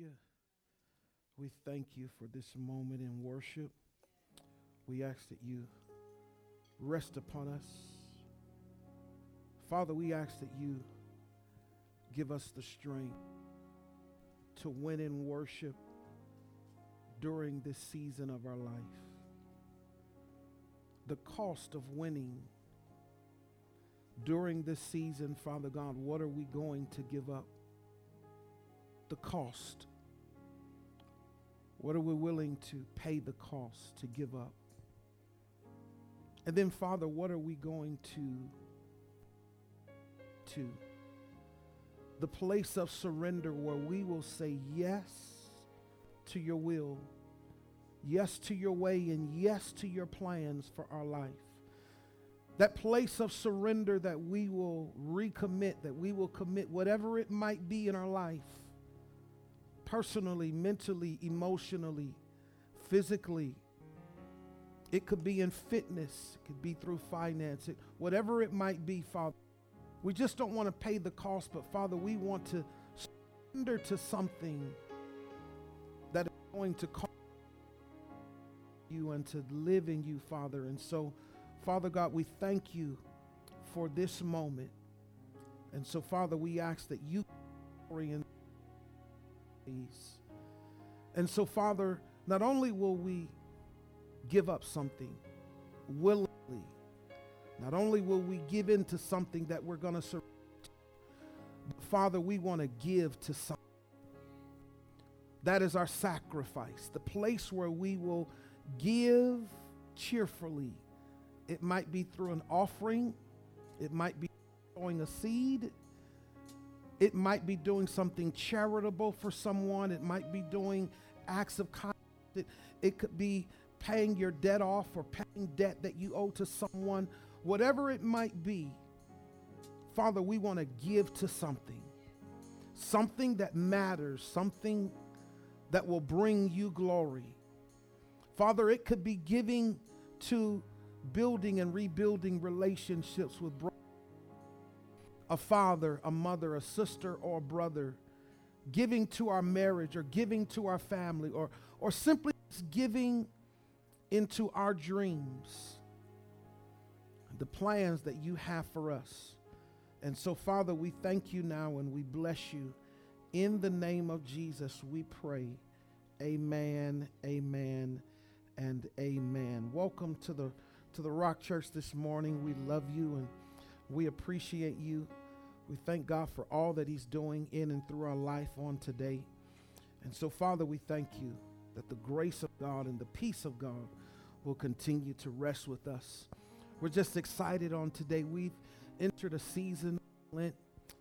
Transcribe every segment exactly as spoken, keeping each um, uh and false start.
Hallelujah. We thank you for this moment in worship. We ask that you rest upon us. Father, we ask that you give us the strength to win in worship during this season of our life. The cost of winning during this season, Father God, what are we going to give up? The cost. What are we willing to pay the cost to give up? And then, Father, what are we going to, to the place of surrender where we will say yes to your will, yes to your way, and yes to your plans for our life. That place of surrender that we will recommit, that we will commit whatever it might be in our life, personally, mentally, emotionally, physically. It could be in fitness. It could be through finance. It, whatever it might be, Father. We just don't want to pay the cost, but Father, we want to surrender to something that is going to cause you and to live in you, Father. And so, Father God, we thank you for this moment. And so, Father, we ask that you orient these. And so, Father, not only will we give up something willingly, not only will we give in to something that we're going to surrender to, but Father, we want to give to something. That is our sacrifice, the place where we will give cheerfully. It might be through an offering. It might be throwing a seed. It might be doing something charitable for someone. It might be doing acts of kindness. It, it could be paying your debt off or paying debt that you owe to someone. Whatever it might be, Father, we want to give to something, something that matters, something that will bring you glory. Father, it could be giving to building and rebuilding relationships with brothers, a father, a mother, a sister, or a brother, giving to our marriage or giving to our family or, or simply giving into our dreams, the plans that you have for us. And so, Father, we thank you now and we bless you. In the name of Jesus, we pray. Amen, amen, and amen. Welcome to the to the Rock Church this morning. We love you and we appreciate you. We thank God for all that he's doing in and through our life on today. And so, Father, we thank you that the grace of God and the peace of God will continue to rest with us. We're just excited on today. We've entered a season of Lent.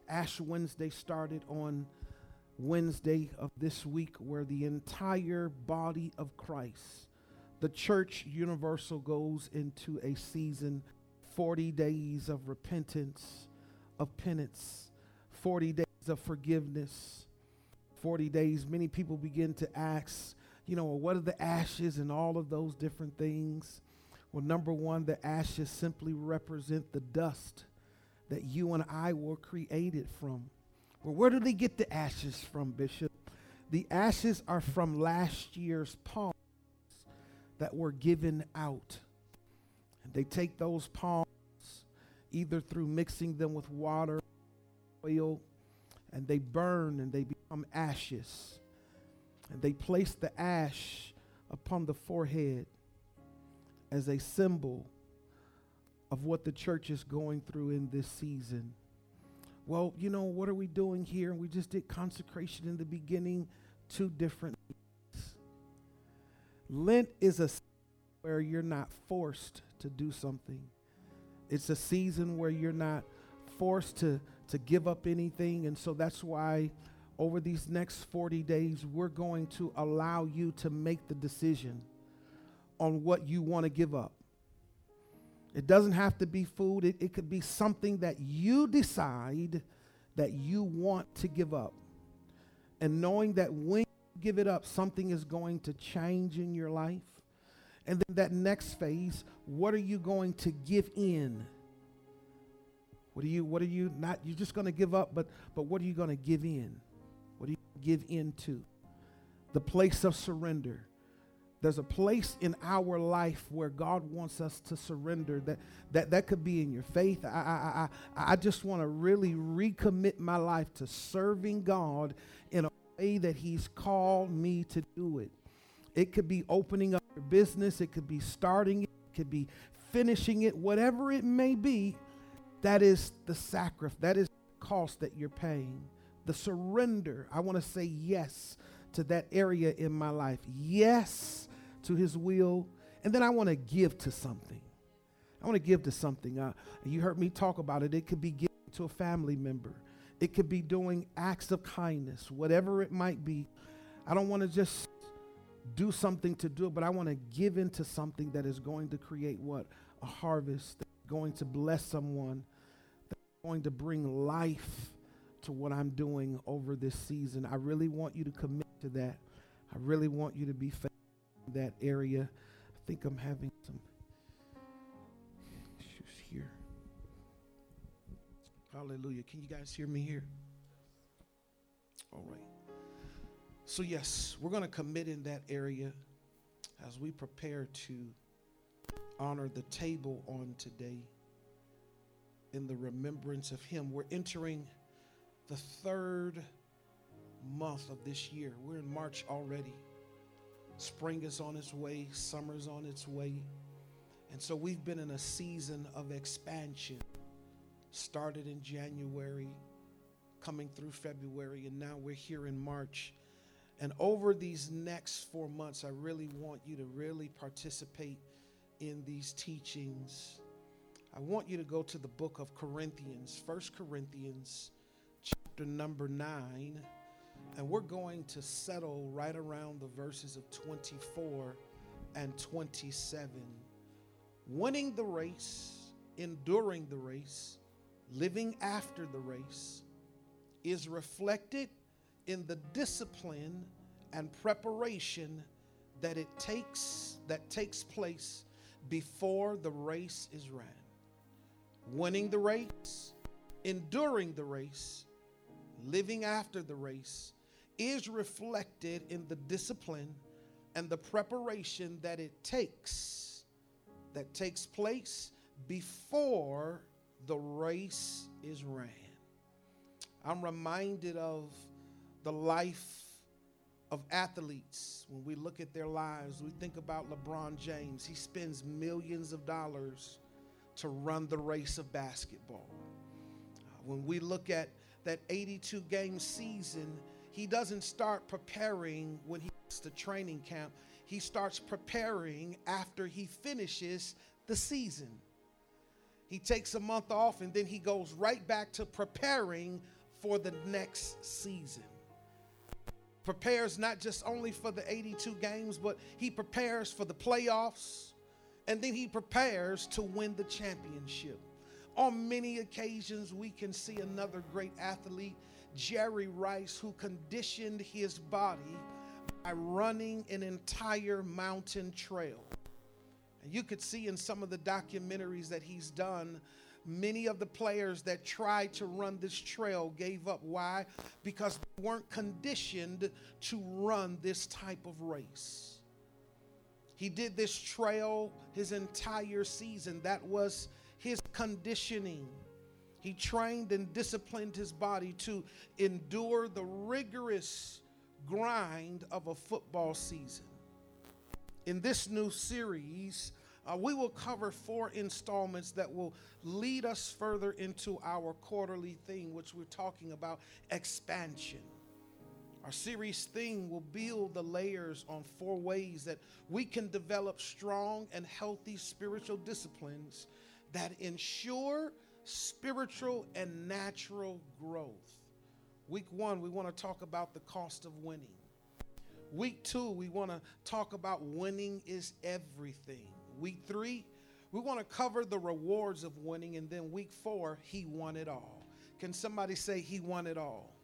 Ash Wednesday started on Wednesday of this week, where the entire body of Christ, the church universal, goes into a season, forty days of repentance, of penance, forty days of forgiveness, forty days. Many people begin to ask, you know, what are the ashes and all of those different things? Well, number one, the ashes simply represent the dust that you and I were created from. Well, where do they get the ashes from, Bishop? The ashes are from last year's palms that were given out. And they take those palms either through mixing them with water, oil, and they burn and they become ashes. And they placed the ash upon the forehead as a symbol of what the church is going through in this season. Well, you know, what are we doing here? We just did consecration in the beginning, two different things. Lent is a season where you're not forced to do something. It's a season where you're not forced to, to give up anything. And so that's why over these next forty days, we're going to allow you to make the decision on what you want to give up. It doesn't have to be food. It, it could be something that you decide that you want to give up. And knowing that when you give it up, something is going to change in your life. And then that next phase, what are you going to give in? What are you, what are you not, you're just going to give up, but, but what are you going to give in? Give in to. the place of surrender. There's a place in our life where God wants us to surrender. That that, that could be in your faith. I, I, I, I just want to really recommit my life to serving God in a way that he's called me to do it. It could be opening up your business. It could be starting it. It could be finishing it. Whatever it may be, that is the sacrifice. That is the cost that you're paying. The surrender. I want to say yes to that area in my life. Yes to his will. And then I want to give to something. I want to give to something. Uh, you heard me talk about it. It could be giving to a family member. It could be doing acts of kindness, whatever it might be. I don't want to just do something to do it, but I want to give into something that is going to create what? A harvest that's going to bless someone, that's going to bring life to what I'm doing over this season. I really want you to commit to that. I really want you to be faithful in that area. I think I'm having some issues here. Hallelujah. Can you guys hear me here? All right. So yes, we're going to commit in that area as we prepare to honor the table on today in the remembrance of him. We're entering the third month of this year. We're in March already. Spring is on its way. Summer's on its way. And so we've been in a season of expansion. Started in January, coming through February, and now we're here in March. And over these next four months, I really want you to really participate in these teachings. I want you to go to the book of Corinthians, First Corinthians. Number nine, and we're going to settle right around the verses of twenty-four and twenty-seven. Winning the race, enduring the race, living after the race is reflected in the discipline and preparation that it takes that takes place before the race is ran. Winning the race, enduring the race, living after the race is reflected in the discipline and the preparation that it takes, that takes place before the race is ran. I'm reminded of the life of athletes. When we look at their lives, we think about LeBron James. He spends millions of dollars to run the race of basketball. When we look at that eighty-two game season, he doesn't start preparing when he gets to training camp. He starts preparing after he finishes the season. He takes a month off and then he goes right back to preparing for the next season. Prepares not just only for the eighty-two games, but he prepares for the playoffs, and then he prepares to win the championship. On many occasions, we can see another great athlete, Jerry Rice, who conditioned his body by running an entire mountain trail. And you could see in some of the documentaries that he's done, many of the players that tried to run this trail gave up. Why? Because they weren't conditioned to run this type of race. He did this trail his entire season. That was his conditioning. He trained and disciplined his body to endure the rigorous grind of a football season. In this new series, uh, we will cover four installments that will lead us further into our quarterly theme, which we're talking about expansion. Our series theme will build the layers on four ways that we can develop strong and healthy spiritual disciplines that ensure spiritual and natural growth. Week one, we want to talk about the cost of winning. Week two, we want to talk about winning is everything. Week three, we want to cover the rewards of winning. And then week four, he won it all. Can somebody say he won it all?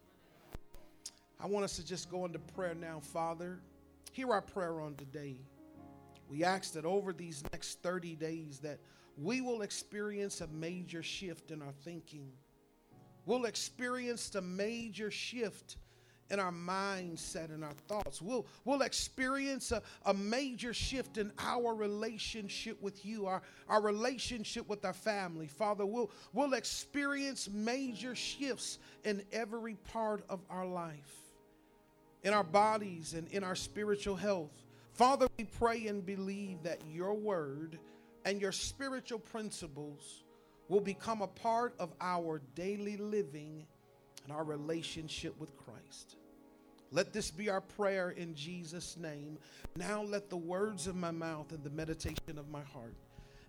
I want us to just go into prayer now. Father, hear our prayer on today. We ask that over these next thirty days that we will experience a major shift in our thinking. We'll experience a major shift in our mindset and our thoughts. We'll, we'll experience a, a major shift in our relationship with you, our, our relationship with our family. Father, we'll, we'll experience major shifts in every part of our life, in our bodies and in our spiritual health. Father, we pray and believe that your word and your spiritual principles will become a part of our daily living and our relationship with Christ. Let this be our prayer in Jesus' name. Now let the words of my mouth and the meditation of my heart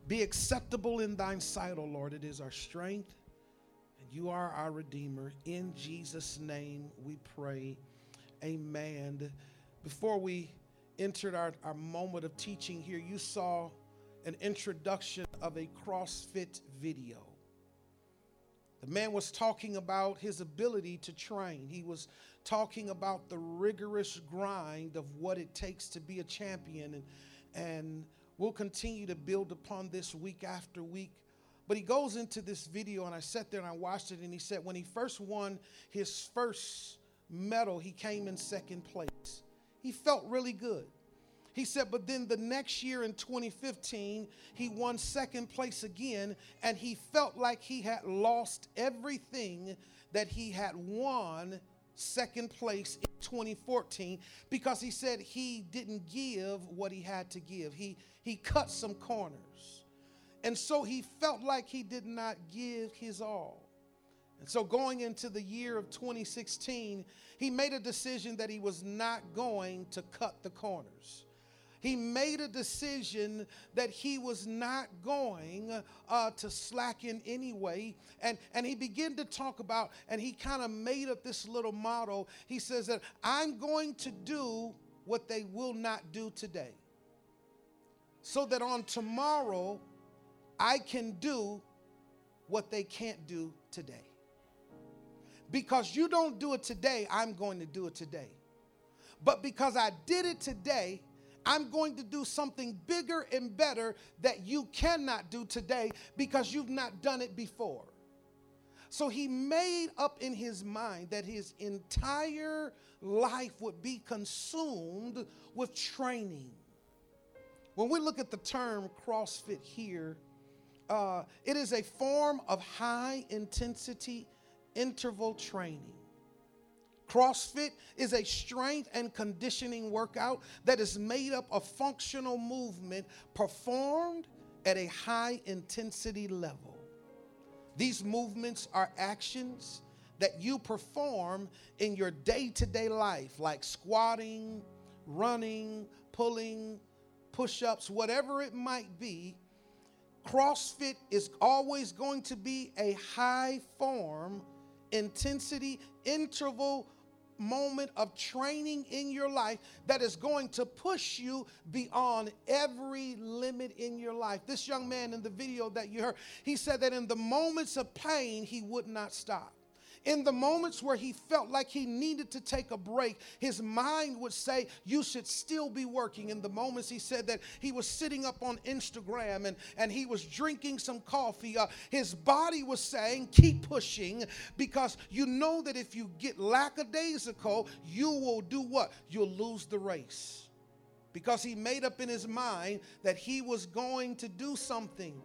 be acceptable in thine sight, O Lord. It is our strength, and you are our Redeemer. In Jesus' name we pray. Amen. Before we entered our, our moment of teaching here, you saw an introduction of a CrossFit video. The man was talking about his ability to train. He was talking about the rigorous grind of what it takes to be a champion. And, and we'll continue to build upon this week after week. But he goes into this video, and I sat there and I watched it, and he said when he first won his first medal, he came in second place. He felt really good. He said, but then the next year in twenty fifteen, he won second place again, and he felt like he had lost everything that he had won second place in twenty fourteen, because he said he didn't give what he had to give. He, he cut some corners. And so he felt like he did not give his all. And so going into the year of twenty sixteen, he made a decision that he was not going to cut the corners. He made a decision that he was not going uh, to slacken anyway. And, and he began to talk about, and he kind of made up this little motto. He says that I'm going to do what they will not do today, so that on tomorrow I can do what they can't do today. Because you don't do it today, I'm going to do it today. But because I did it today, I'm going to do something bigger and better that you cannot do today because you've not done it before. So he made up in his mind that his entire life would be consumed with training. When we look at the term CrossFit here, uh, it is a form of high intensity interval training. CrossFit is a strength and conditioning workout that is made up of functional movement performed at a high intensity level. These movements are actions that you perform in your day-to-day life, like squatting, running, pulling, push-ups, whatever it might be. CrossFit is always going to be a high form, intensity, interval moment of training in your life that is going to push you beyond every limit in your life. This young man in the video that you heard, he said that in the moments of pain, he would not stop. In the moments where he felt like he needed to take a break, his mind would say, you should still be working. In the moments he said that he was sitting up on Instagram and, and he was drinking some coffee, uh, his body was saying, keep pushing, because you know that if you get lackadaisical, you will do what? You'll lose the race. Because he made up in his mind that he was going to do something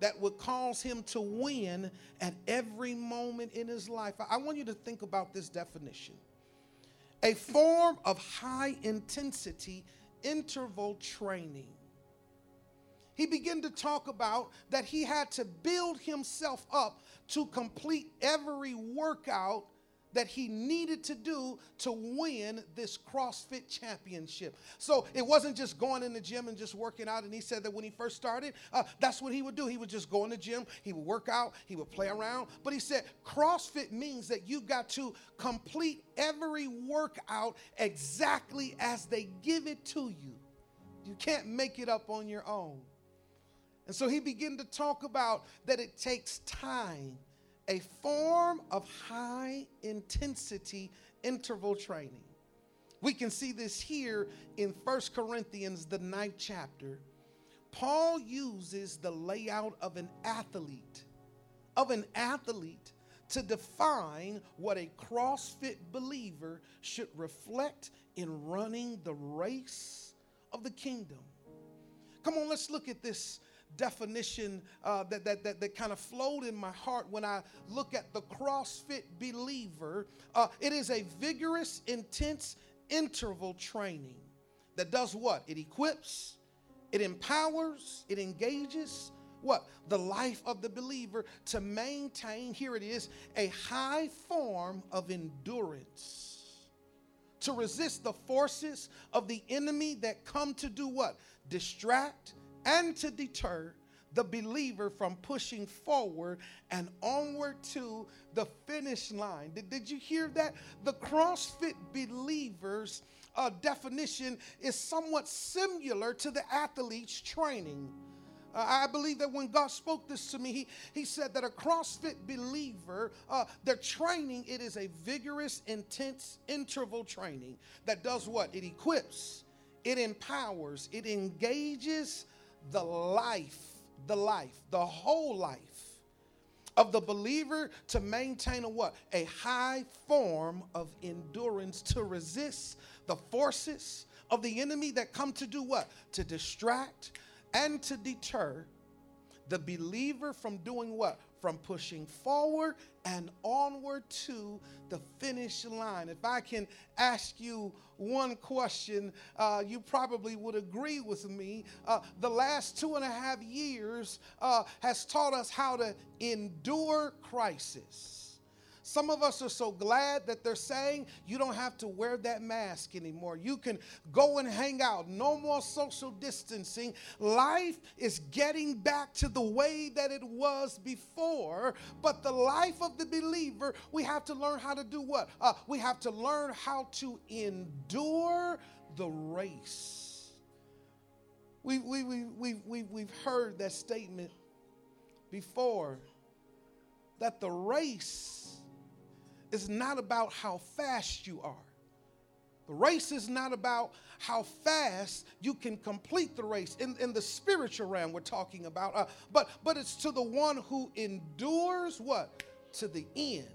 that would cause him to win at every moment in his life. I want you to think about this definition. A form of high intensity interval training. He began to talk about that he had to build himself up to complete every workout that he needed to do to win this CrossFit championship. So it wasn't just going in the gym and just working out. And he said that when he first started, uh, that's what he would do. He would just go in the gym, he would work out, he would play around. But he said CrossFit means that you got to complete every workout exactly as they give it to you. You can't make it up on your own. And so he began to talk about that it takes time. A form of high-intensity interval training. We can see this here in First Corinthians, the ninth chapter. Paul uses the layout of an athlete, of an athlete to define what a CrossFit believer should reflect in running the race of the kingdom. Come on, let's look at this definition uh, that, that, that, that kind of flowed in my heart when I look at the CrossFit believer. Uh, it is a vigorous, intense interval training that does what? It equips, it empowers, it engages what? The life of the believer to maintain, here it is, a high form of endurance, to resist the forces of the enemy that come to do what? Distract and to deter the believer from pushing forward and onward to the finish line. Did, did you hear that? The CrossFit believer's uh, definition is somewhat similar to the athlete's training. Uh, I believe that when God spoke this to me, he, he said that a CrossFit believer, uh, their training, it is a vigorous, intense interval training that does what? It equips, it empowers, it engages the life, the life, the whole life of the believer to maintain a what? A high form of endurance to resist the forces of the enemy that come to do what? To distract and to deter the believer from doing what? From pushing forward and onward to the finish line. If I can ask you one question, uh, you probably would agree with me. Uh, the last two and a half years uh, has taught us how to endure crisis. Some of us are so glad that they're saying you don't have to wear that mask anymore. You can go and hang out. No more social distancing. Life is getting back to the way that it was before. But the life of the believer, we have to learn how to do what? Uh, we have to learn how to endure the race. We, we, we, we, we, we've heard that statement before, that the race is not about how fast you are. The race is not about how fast you can complete the race. In, in the spiritual realm we're talking about. Uh, but, but it's to the one who endures what? To the end.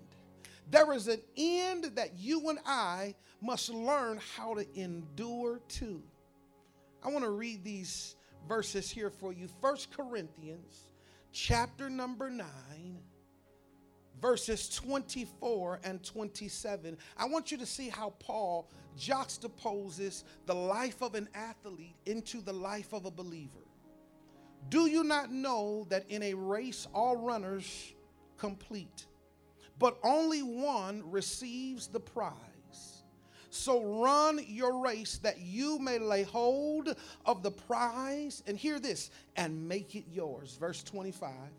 There is an end that you and I must learn how to endure to. I want to read these verses here for you. First Corinthians chapter number nine. Verses twenty-four and twenty-seven. I want you to see how Paul juxtaposes the life of an athlete into the life of a believer. Do you not know that in a race all runners complete, but only one receives the prize? So run your race that you may lay hold of the prize, and hear this, and make it yours. Verse twenty-five.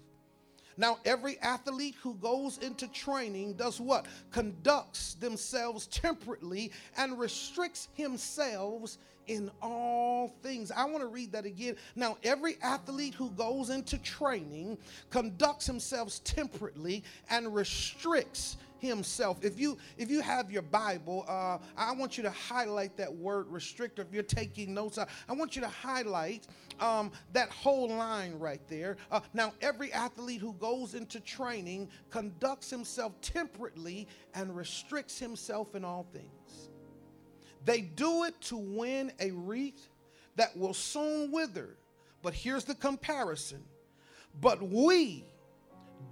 Now, every athlete who goes into training does what? Conducts themselves temperately and restricts himself in all things. I want to read that again. Now, every athlete who goes into training conducts himself temperately and restricts himself. If you if you have your Bible, uh, I want you to highlight that word restrict. If you're taking notes, I, I want you to highlight um, that whole line right there. Uh, now, every athlete who goes into training conducts himself temperately and restricts himself in all things. They do it to win a wreath that will soon wither. But here's the comparison. But we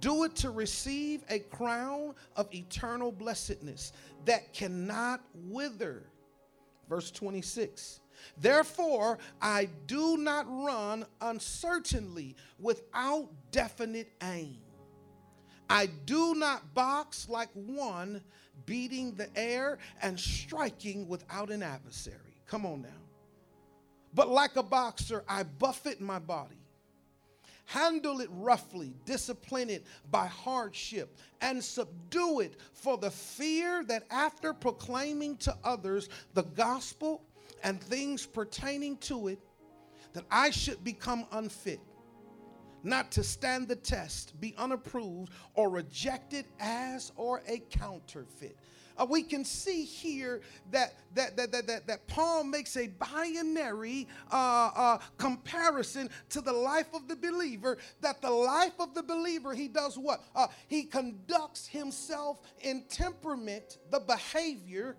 do it to receive a crown of eternal blessedness that cannot wither. Verse twenty-six. Therefore, I do not run uncertainly without definite aim. I do not box like one beating the air and striking without an adversary. Come on now. But like a boxer, I buffet my body. Handle it roughly, discipline it by hardship, and subdue it for the fear that after proclaiming to others the gospel and things pertaining to it, that I should become unfit, not to stand the test, be unapproved, or rejected as or a counterfeit. uh, we can see here that that that that that, that Paul makes a binary uh, uh, comparison to the life of the believer. That the life of the believer, he does what? Uh, he conducts himself in temperament, the behavior,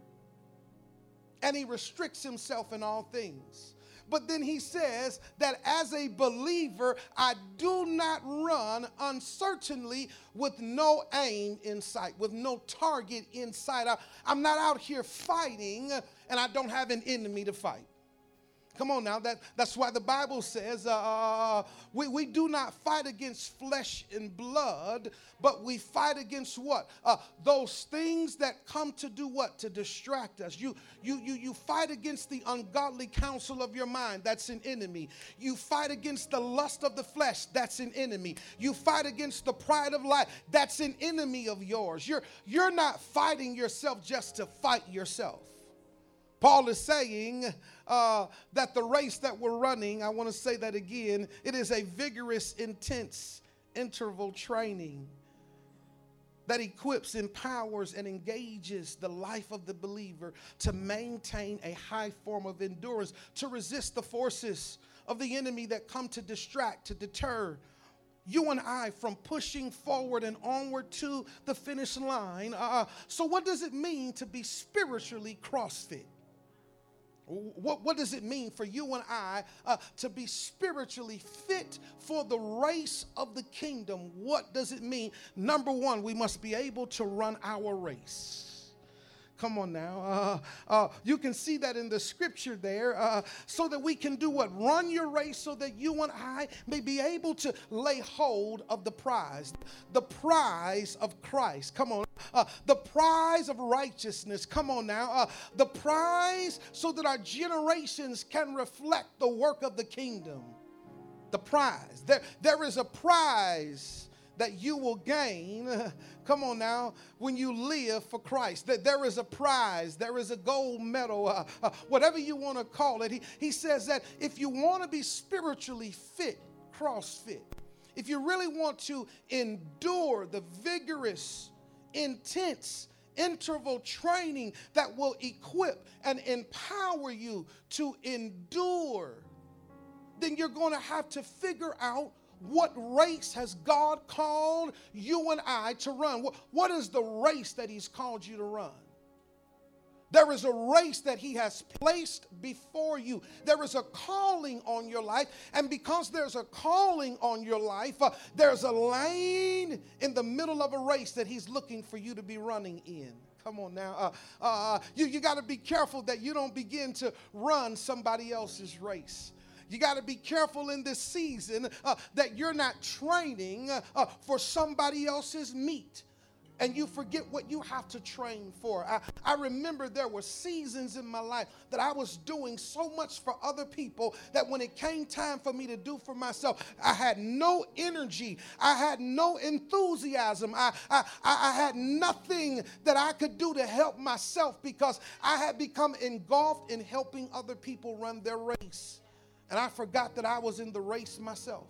and he restricts himself in all things. But then he says that as a believer, I do not run uncertainly with no aim in sight, with no target in sight. I, I'm not out here fighting, and I don't have an enemy to fight. Come on now, that, that's why the Bible says uh, we, we do not fight against flesh and blood, but we fight against what? Uh, those things that come to do what? To distract us. You, you, you, you fight against the ungodly counsel of your mind. That's an enemy. You fight against the lust of the flesh. That's an enemy. You fight against the pride of life. That's an enemy of yours. You're, you're not fighting yourself just to fight yourself. Paul is saying uh, that the race that we're running, I want to say that again, it is a vigorous, intense interval training that equips, empowers, and engages the life of the believer to maintain a high form of endurance, to resist the forces of the enemy that come to distract, to deter you and I from pushing forward and onward to the finish line. Uh, so what does it mean to be spiritually CrossFit? What, what does it mean for you and I uh, to be spiritually fit for the race of the kingdom? What does it mean? Number one, we must be able to run our race. Come on now. Uh, uh, you can see that in the scripture there. Uh, so that we can do what? Run your race so that you and I may be able to lay hold of the prize. The prize of Christ. Come on. Uh, the prize of righteousness. Come on now. Uh, the prize so that our generations can reflect the work of the kingdom. The prize. There, there is a prize that you will gain, come on now, when you live for Christ. That there is a prize, there is a gold medal, uh, uh, whatever you want to call it. He, he says that if you want to be spiritually fit, CrossFit, if you really want to endure the vigorous, intense interval training that will equip and empower you to endure, then you're going to have to figure out what race has God called you and I to run? What, what is the race that he's called you to run? There is a race that he has placed before you. There is a calling on your life. And because there's a calling on your life, uh, there's a lane in the middle of a race that he's looking for you to be running in. Come on now. Uh, uh, you you got to be careful that you don't begin to run somebody else's race. You got to be careful in this season uh, that you're not training uh, for somebody else's meat and you forget what you have to train for. I, I remember there were seasons in my life that I was doing so much for other people that when it came time for me to do for myself, I had no energy. I had no enthusiasm. I, I, I had nothing that I could do to help myself because I had become engulfed in helping other people run their race. And I forgot that I was in the race myself.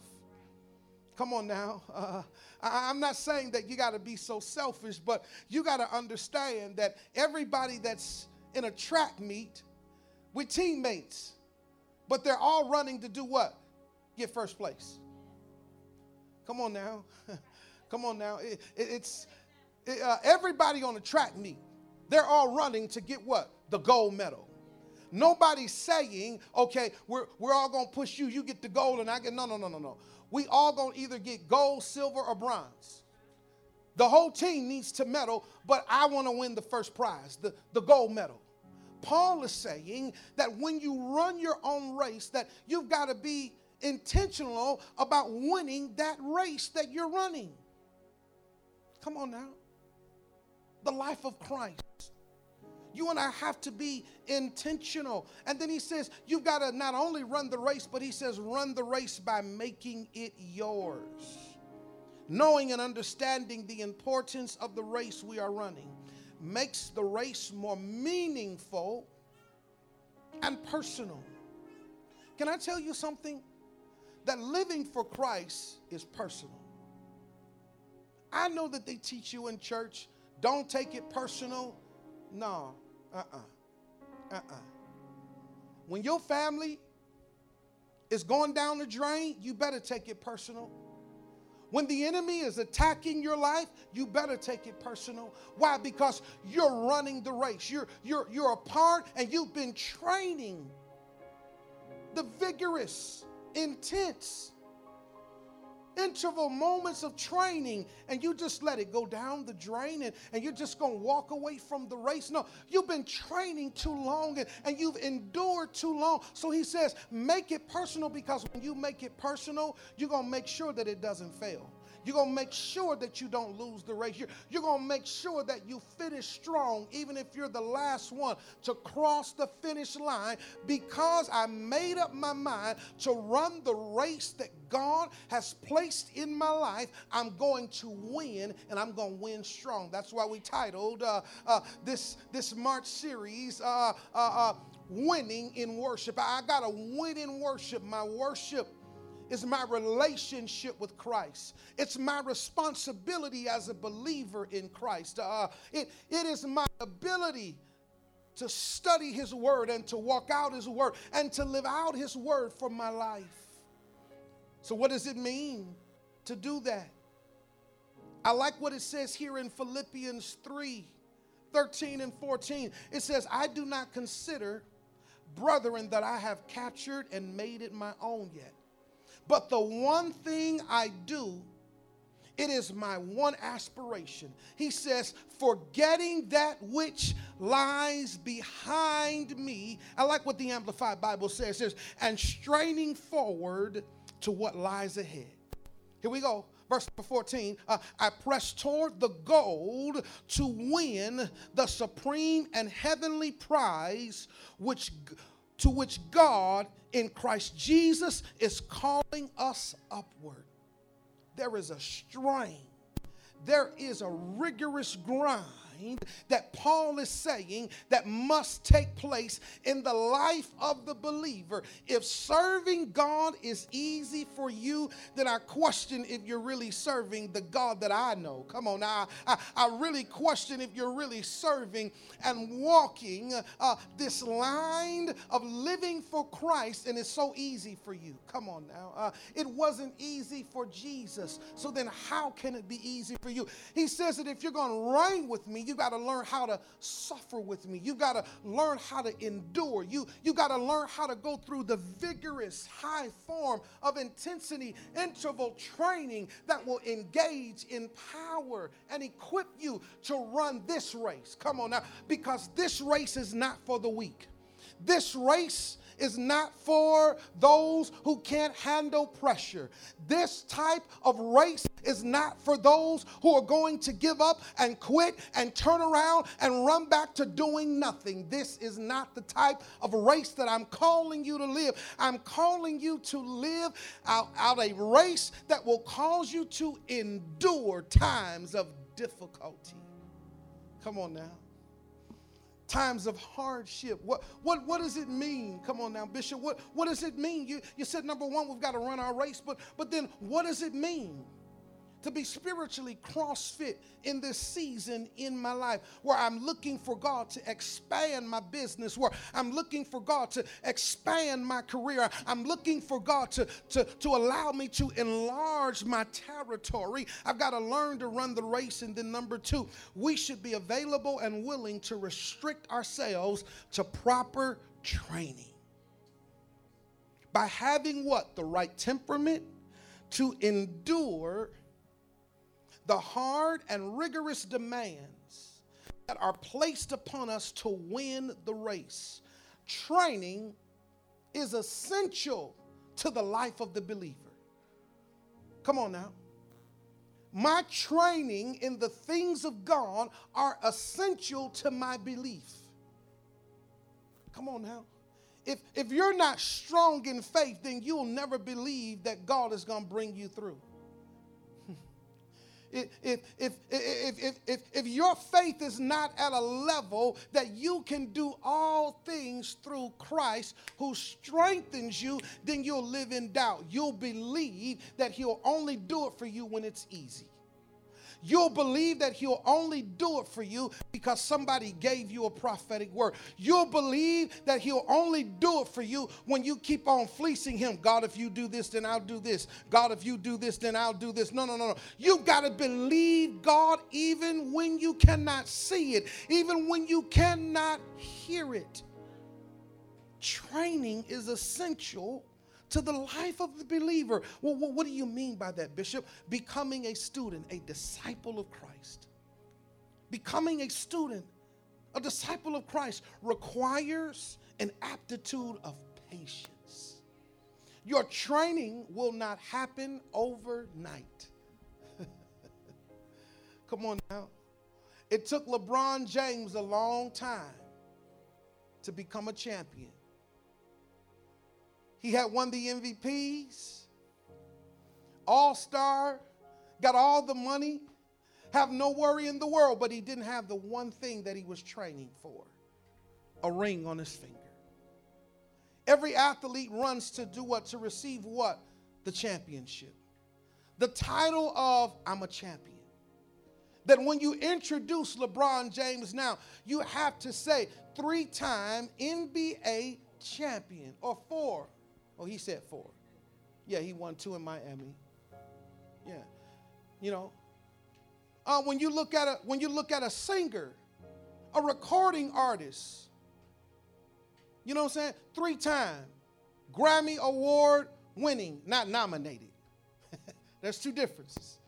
Come on now. Uh, I, I'm not saying that you got to be so selfish, but you got to understand that everybody that's in a track meet, we're teammates, but they're all running to do what? Get first place. Come on now. Come on now. It, it, it's it, uh, everybody on a track meet, they're all running to get what? The gold medal. Nobody's saying, okay, we're we're all going to push you. You get the gold and I get, no, no, no, no, no. We all going to either get gold, silver, or bronze. The whole team needs to medal, but I want to win the first prize, the, the gold medal. Paul is saying that when you run your own race, that you've got to be intentional about winning that race that you're running. Come on now. The life of Christ. You and I have to be intentional. And then he says, you've got to not only run the race, but he says, run the race by making it yours. Knowing and understanding the importance of the race we are running makes the race more meaningful and personal. Can I tell you something? That living for Christ is personal. I know that they teach you in church, don't take it personal. No, uh-uh, uh-uh. When your family is going down the drain, you better take it personal. When the enemy is attacking your life, you better take it personal. Why? Because you're running the race. You're, you're, you're a part, and you've been training the vigorous, intense, interval moments of training, and you just let it go down the drain, and, and you're just going to walk away from the race. No, you've been training too long, and, and you've endured too long. So he says, make it personal, because when you make it personal, you're going to make sure that it doesn't fail. You're going to make sure that you don't lose the race. You're, you're going to make sure that you finish strong, even if you're the last one to cross the finish line, because I made up my mind to run the race that God has placed in my life. I'm going to win, and I'm going to win strong. That's why we titled uh, uh, this, this March series, uh, uh, uh, Winning in Worship. I, I got to win in worship. My worship is my relationship with Christ. It's my responsibility as a believer in Christ. Uh, it, it is my ability to study his word and to walk out his word and to live out his word for my life. So what does it mean to do that? I like what it says here in Philippians three, thirteen and fourteen. It says, I do not consider, brethren, that I have captured and made it my own yet. But the one thing I do, it is my one aspiration. He says, forgetting that which lies behind me. I like what the Amplified Bible says. It says, and straining forward to what lies ahead. Here we go. Verse fourteen, uh, I press toward the goal to win the supreme and heavenly prize, which g- to which God in Christ Jesus is calling us upward. There is a strain. There is a rigorous grind that Paul is saying that must take place in the life of the believer. If serving God is easy for you, then I question if you're really serving the God that I know. Come on now. I, I, I really question if you're really serving and walking uh, this line of living for Christ, and it's so easy for you. Come on now. Uh, it wasn't easy for Jesus. So then how can it be easy for you? He says that if you're going to reign with me, you got to learn how to suffer with me. You got to learn how to endure. You, you got to learn how to go through the vigorous, high form of intensity, interval training that will engage, empower, and equip you to run this race. Come on now, because this race is not for the weak. This race is not for those who can't handle pressure. This type of race is not for those who are going to give up and quit and turn around and run back to doing nothing. This is not the type of race that I'm calling you to live. I'm calling you to live out, out a race that will cause you to endure times of difficulty. Come on now. Times of hardship. What, what, what does it mean? Come on now, Bishop. What, what does it mean? You, you said, number one, we've got to run our race, but, but then what does it mean to be spiritually CrossFit in this season in my life, where I'm looking for God to expand my business, where I'm looking for God to expand my career. I'm looking for God to, to, to allow me to enlarge my territory. I've got to learn to run the race. And then number two, we should be available and willing to restrict ourselves to proper training. By having what? The right temperament to endure the hard and rigorous demands that are placed upon us to win the race. Training is essential to the life of the believer. Come on now. My training in the things of God are essential to my belief. Come on now. If, if you're not strong in faith, then you'll never believe that God is going to bring you through. If, if, if, if, if, if your faith is not at a level that you can do all things through Christ who strengthens you, then you'll live in doubt. You'll believe that he'll only do it for you when it's easy. You'll believe that he'll only do it for you because somebody gave you a prophetic word. You'll believe that he'll only do it for you when you keep on fleecing him. God, if you do this, then I'll do this. God, if you do this, then I'll do this. No, no, no, no. You've got to believe God even when you cannot see it, even when you cannot hear it. Training is essential to the life of the believer. Well, what do you mean by that, Bishop? Becoming a student, a disciple of Christ. Becoming a student, a disciple of Christ requires an aptitude of patience. Your training will not happen overnight. Come on now. It took LeBron James a long time to become a champion. He had won the M V Ps, all-star, got all the money, have no worry in the world, but he didn't have the one thing that he was training for, a ring on his finger. Every athlete runs to do what? To receive what? The championship. The title of I'm a champion. That when you introduce LeBron James now, you have to say three-time N B A champion or four. Oh, he said four. Yeah, he won two in Miami. Yeah, you know. Uh, when you look at a when you look at a singer, a recording artist. You know what I'm saying? Three-time Grammy Award winning, not nominated. There's two differences.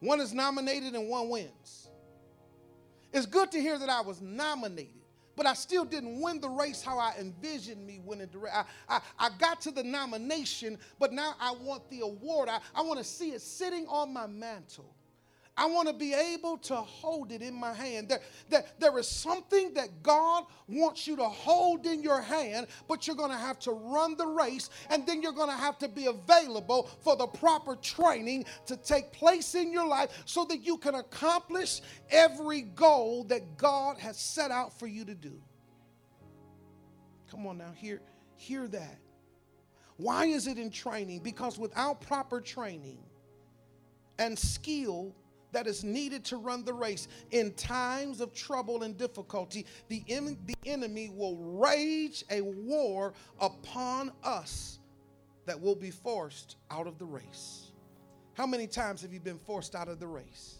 One is nominated and one wins. It's good to hear that I was nominated, but I still didn't win the race how I envisioned me winning the race. I, I, I got to the nomination, but now I want the award. I, I want to see it sitting on my mantle. I want to be able to hold it in my hand. There, there, there is something that God wants you to hold in your hand, but you're going to have to run the race, and then you're going to have to be available for the proper training to take place in your life so that you can accomplish every goal that God has set out for you to do. Come on now, hear, hear that. Why is it in training? Because without proper training and skill that is needed to run the race. In times of trouble and difficulty, the, en- the enemy will wage a war upon us that will be forced out of the race. How many times have you been forced out of the race?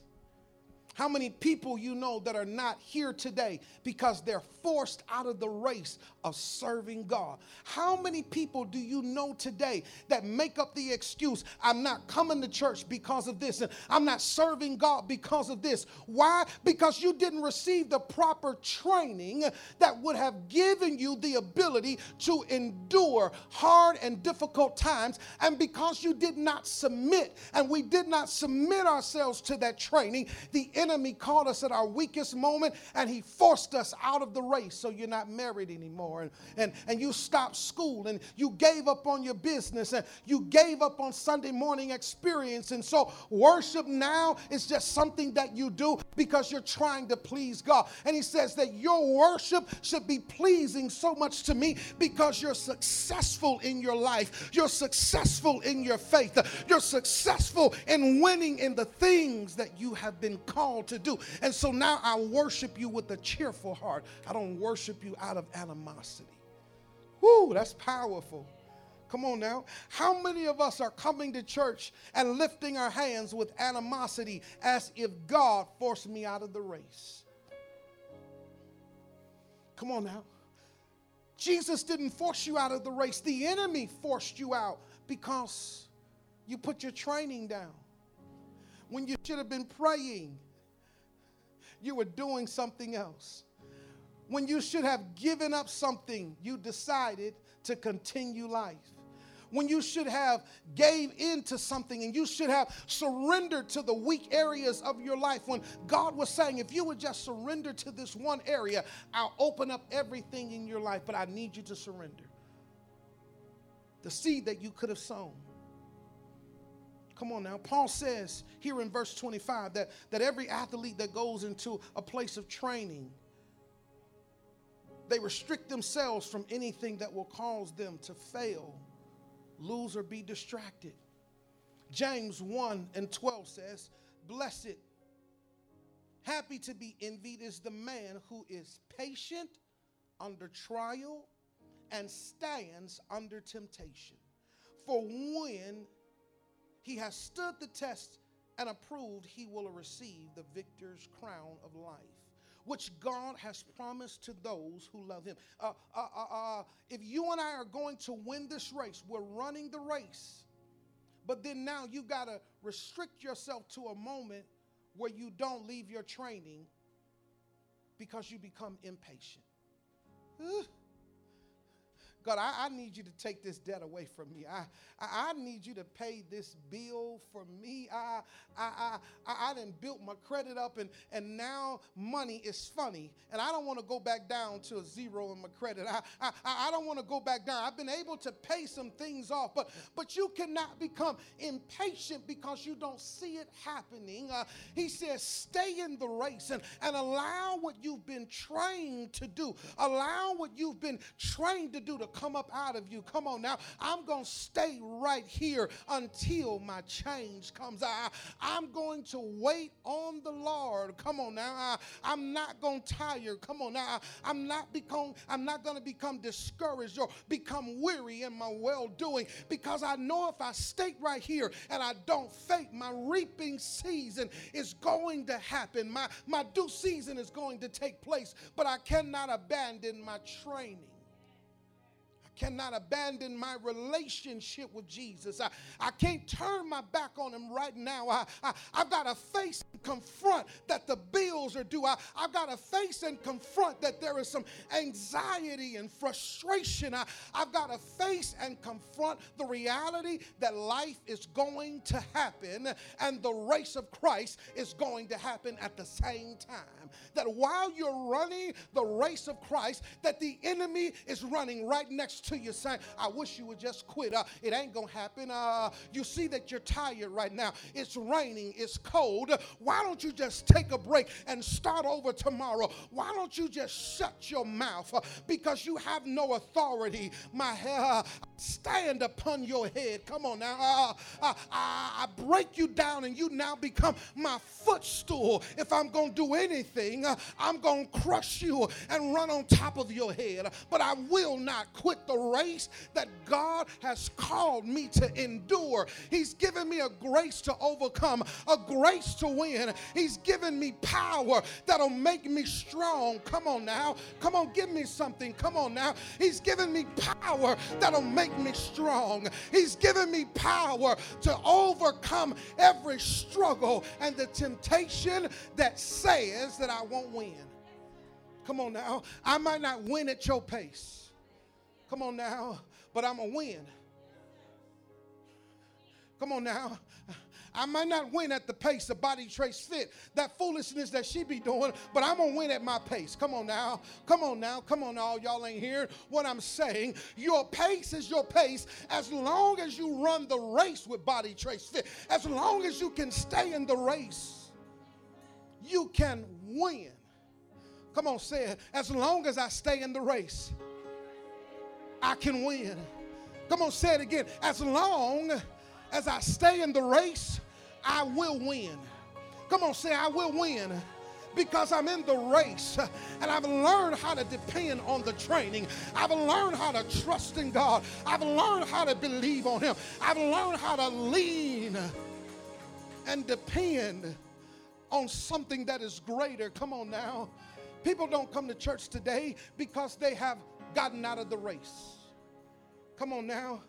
How many people you know that are not here today because they're forced out of the race of serving God? How many people do you know today that make up the excuse, I'm not coming to church because of this, and I'm not serving God because of this? Why? Because you didn't receive the proper training that would have given you the ability to endure hard and difficult times, and because you did not submit, and we did not submit ourselves to that training, the enemy enemy caught us at our weakest moment, and he forced us out of the race. So you're not married anymore, and, and, and you stopped school, and you gave up on your business, and you gave up on Sunday morning experience. And so worship now is just something that you do because you're trying to please God. And he says that your worship should be pleasing so much to me because you're successful in your life. You're successful in your faith. You're successful in winning in the things that you have been called to do. And so now I worship you with a cheerful heart. I don't worship you out of animosity. Woo, that's powerful. Come on now. How many of us are coming to church and lifting our hands with animosity as if God forced me out of the race? Come on now. Jesus didn't force you out of the race. The enemy forced you out because you put your training down. When you should have been praying, you were doing something else. When you should have given up something, you decided to continue life. When you should have gave in to something, and you should have surrendered to the weak areas of your life, when God was saying, if you would just surrender to this one area, I'll open up everything in your life, but I need you to surrender. The seed that you could have sown. Come on now. Paul says here in verse twenty-five that, that every athlete that goes into a place of training, they restrict themselves from anything that will cause them to fail, lose, or be distracted. James one and twelve says, blessed Happy to be envied is the man who is patient under trial and stands under temptation. For when he has stood the test and approved, he will receive the victor's crown of life, which God has promised to those who love him. Uh, uh, uh, uh, if you and I are going to win this race, we're running the race. But then now you got to restrict yourself to a moment where you don't leave your training because you become impatient. Ooh. God, I, I need you to take this debt away from me. I, I, I need you to pay this bill for me. I, I, I, I done built my credit up, and, and now money is funny. And I don't want to go back down to a zero in my credit. I, I, I don't want to go back down. I've been able to pay some things off. But, but you cannot become impatient because you don't see it happening. Uh, he says, stay in the race and, and allow what you've been trained to do. Allow what you've been trained to do to come up out of you. Come on now. I'm going to stay right here until my change comes. I, I'm going to wait on the Lord. Come on now. I, I'm not going to tire. Come on now. I, I'm not become, I'm not going to become discouraged or become weary in my well-doing, because I know if I stay right here and I don't faint, my reaping season is going to happen. My, my due season is going to take place, but I cannot abandon my training. Cannot abandon my relationship with Jesus. I, I can't turn my back on him right now. I, I, I've got to face and confront that the bills are due. I, I've got to face and confront that there is some anxiety and frustration. I, I've got to face and confront the reality that life is going to happen, and the race of Christ is going to happen at the same time. That while you're running the race of Christ, that the enemy is running right next to to you saying, I wish you would just quit. Uh, it ain't going to happen. Uh, you see that you're tired right now. It's raining. It's cold. Why don't you just take a break and start over tomorrow? Why don't you just shut your mouth? Uh, because you have no authority. My hair, uh, stand upon your head. Come on now. Uh, uh, I, I break you down, and you now become my footstool. If I'm going to do anything, uh, I'm going to crush you and run on top of your head. But I will not quit the race that God has called me to endure. He's given me a grace to overcome, a grace to win. He's given me power that'll make me strong. Come on now. Come on, give me something. Come on now. He's given me power that'll make me strong. He's given me power to overcome every struggle and the temptation that says that I won't win. Come on now. I might not win at your pace. Come on now, but I'm going to win. Come on now. I might not win at the pace of Body Trace Fit, that foolishness that she be doing, but I'm going to win at my pace. Come on now. Come on now. Come on now. Y'all ain't hearing what I'm saying. Your pace is your pace as long as you run the race with Body Trace Fit. As long as you can stay in the race, you can win. Come on, say it. As long as I stay in the race, I can win. Come on, say it again. As long as I stay in the race, I will win. Come on, say I will win. Because I'm in the race, and I've learned how to depend on the training. I've learned how to trust in God. I've learned how to believe on him. I've learned how to lean and depend on something that is greater. Come on now. People don't come to church today because they have gotten out of the race. Come on now.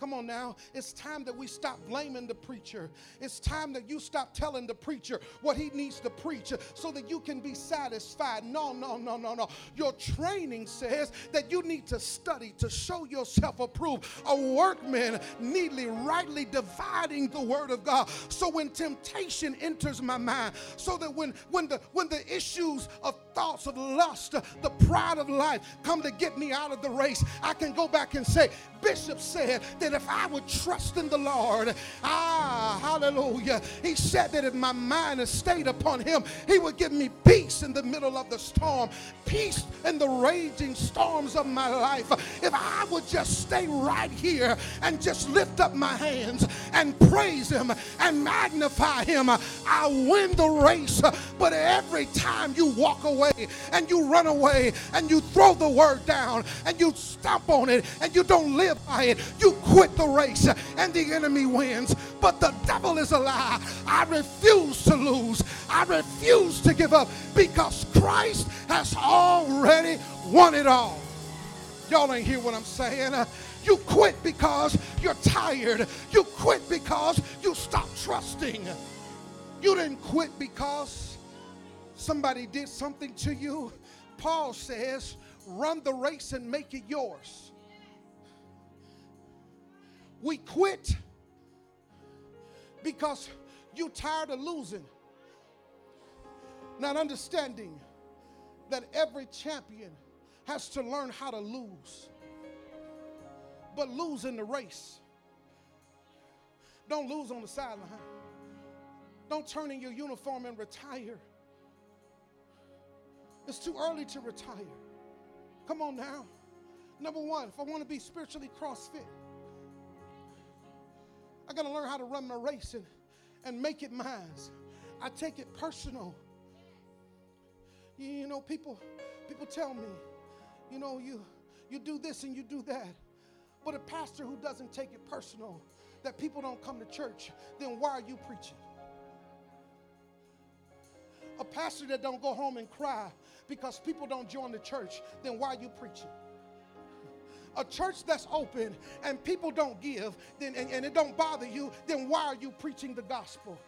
Come on now. It's time that we stop blaming the preacher. It's time that you stop telling the preacher what he needs to preach so that you can be satisfied. No, no, no, no, no. Your training says that you need to study to show yourself approved, a workman neatly, rightly dividing the word of God. So when temptation enters my mind, so that when, when, the, when the issues of thoughts of lust, the pride of life come to get me out of the race, I can go back and say, Bishop said that that if I would trust in the Lord, ah, hallelujah, he said that if my mind is stayed upon him, he would give me peace in the middle of the storm, peace in the raging storms of my life. If I would just stay right here and just lift up my hands and praise him and magnify him, I win the race. But every time you walk away and you run away and you throw the word down and you stomp on it and you don't live by it, you quit the race and the enemy wins. But the devil is a lie. I refuse to lose. I refuse to give up because Christ has already won it all. Y'all ain't hear what I'm saying. Uh, you quit because you're tired. You quit because you stopped trusting. You didn't quit because somebody did something to you. Paul says, run the race and make it yours. We quit because you're tired of losing, not understanding that every champion has to learn how to lose. But lose in the race. Don't lose on the sideline. Don't turn in your uniform and retire. It's too early to retire. Come on now. Number one, if I want to be spiritually CrossFit, I got to learn how to run my race and, and make it mine. I take it personal. You know, people, people tell me, you know, you, you do this and you do that. But a pastor who doesn't take it personal, that people don't come to church, then why are you preaching? A pastor that don't go home and cry because people don't join the church, then why are you preaching? A church that's open and people don't give, then and, and it don't bother you, then why are you preaching the gospel?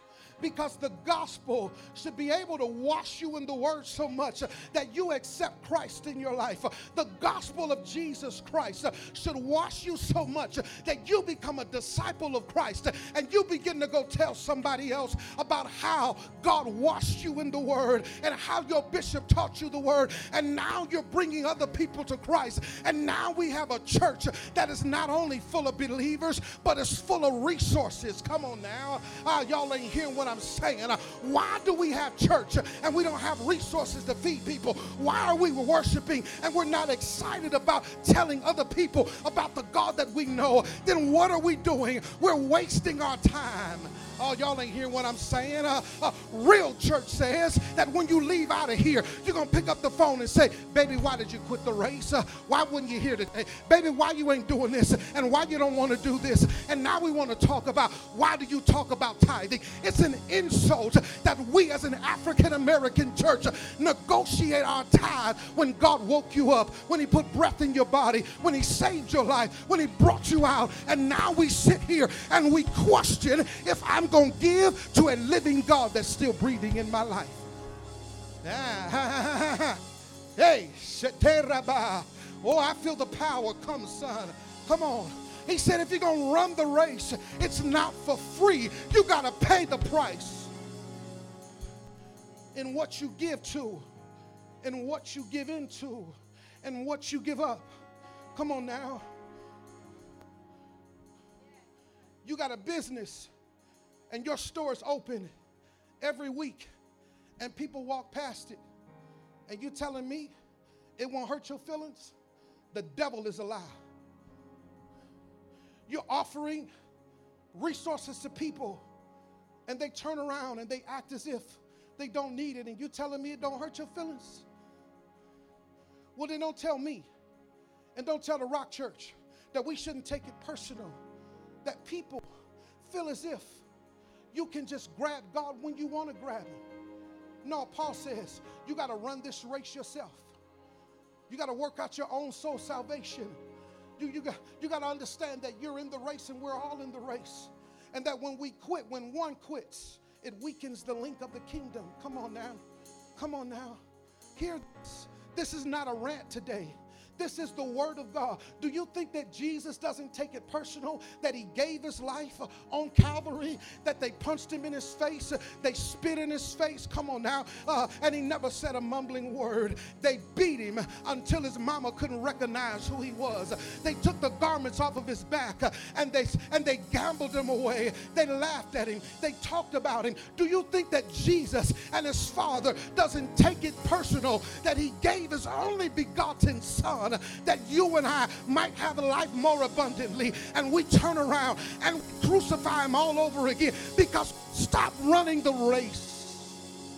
Because the gospel should be able to wash you in the word so much that you accept Christ in your life. The gospel of Jesus Christ should wash you so much that you become a disciple of Christ and you begin to go tell somebody else about how God washed you in the word and how your bishop taught you the word, and now you're bringing other people to Christ. And now we have a church that is not only full of believers, but it's full of resources. Come on now. Uh, y'all ain't hearing what I'm saying. Why do we have church and we don't have resources to feed people? Why are we worshiping and we're not excited about telling other people about the God that we know? Then what are we doing? We're wasting our time. Oh, y'all ain't hearing what I'm saying. Uh, uh, real church says that when you leave out of here, you're going to pick up the phone and say, baby, why did you quit the race? Uh, why weren't you here today? Baby, why you ain't doing this? And why you don't want to do this? And now we want to talk about, why do you talk about tithing? It's an insult that we as an African-American church negotiate our tithe when God woke you up, when he put breath in your body, when he saved your life, when he brought you out. And now we sit here and we question if I'm going to give to a living God that's still breathing in my life. Ah, hey, oh, I feel the power come, son. Come on. He said, if you're going to run the race, it's not for free. You got to pay the price in what you give to, in what you give into, and what you give up. Come on now. You got a business. And your store is open every week and people walk past it. And you telling me it won't hurt your feelings? The devil is a lie. You're offering resources to people and they turn around and they act as if they don't need it. And you telling me it don't hurt your feelings? Well, then don't tell me and don't tell the Rock Church that we shouldn't take it personal, that people feel as if you can just grab God when you want to grab him. No, Paul says, you got to run this race yourself. You got to work out your own soul salvation. You, you, got, you got to understand that you're in the race and we're all in the race. And that when we quit, when one quits, it weakens the link of the kingdom. Come on now. Come on now. Hear this. This is not a rant today. This is the word of God. Do you think that Jesus doesn't take it personal, that he gave his life on Calvary, that they punched him in his face, they spit in his face, come on now, uh, and he never said a mumbling word. They beat him until his mama couldn't recognize who he was. They took the garments off of his back and they, and they gambled him away. They laughed at him. They talked about him. Do you think that Jesus and his Father doesn't take it personal that he gave his only begotten Son that you and I might have life more abundantly, and we turn around and crucify him all over again because stop running the race.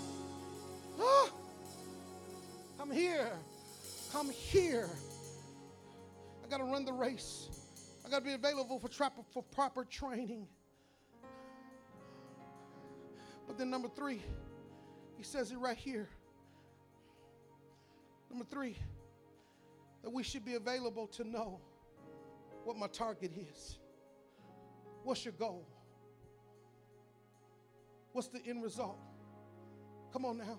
Huh? Come here. Come here. I got to run the race. I got to be available for, tra- for proper training. But then number three, he says it right here. Number three, that we should be available to know what my target is. What's your goal? What's the end result? Come on now.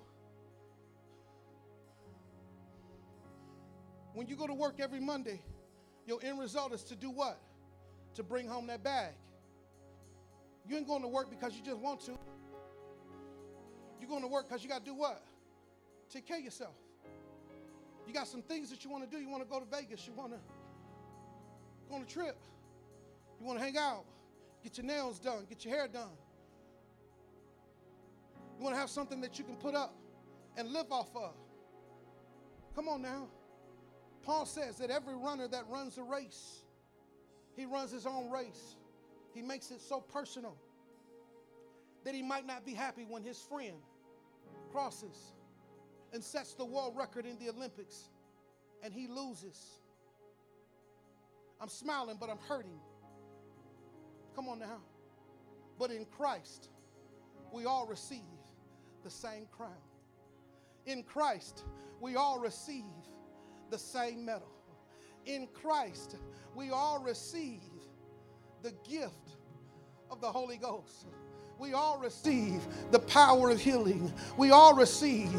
When you go to work every Monday, your end result is to do what? To bring home that bag. You ain't going to work because you just want to. You're going to work because you got to do what? Take care of yourself. You got some things that you want to do. You want to go to Vegas. You want to go on a trip. You want to hang out. Get your nails done. Get your hair done. You want to have something that you can put up and live off of. Come on now. Paul says that every runner that runs a race, he runs his own race. He makes it so personal that he might not be happy when his friend crosses and sets the world record in the Olympics and he loses. I'm smiling, but I'm hurting. Come on now. But in Christ, we all receive the same crown. In Christ, we all receive the same medal. In Christ, we all receive the gift of the Holy Ghost. We all receive the power of healing. We all receive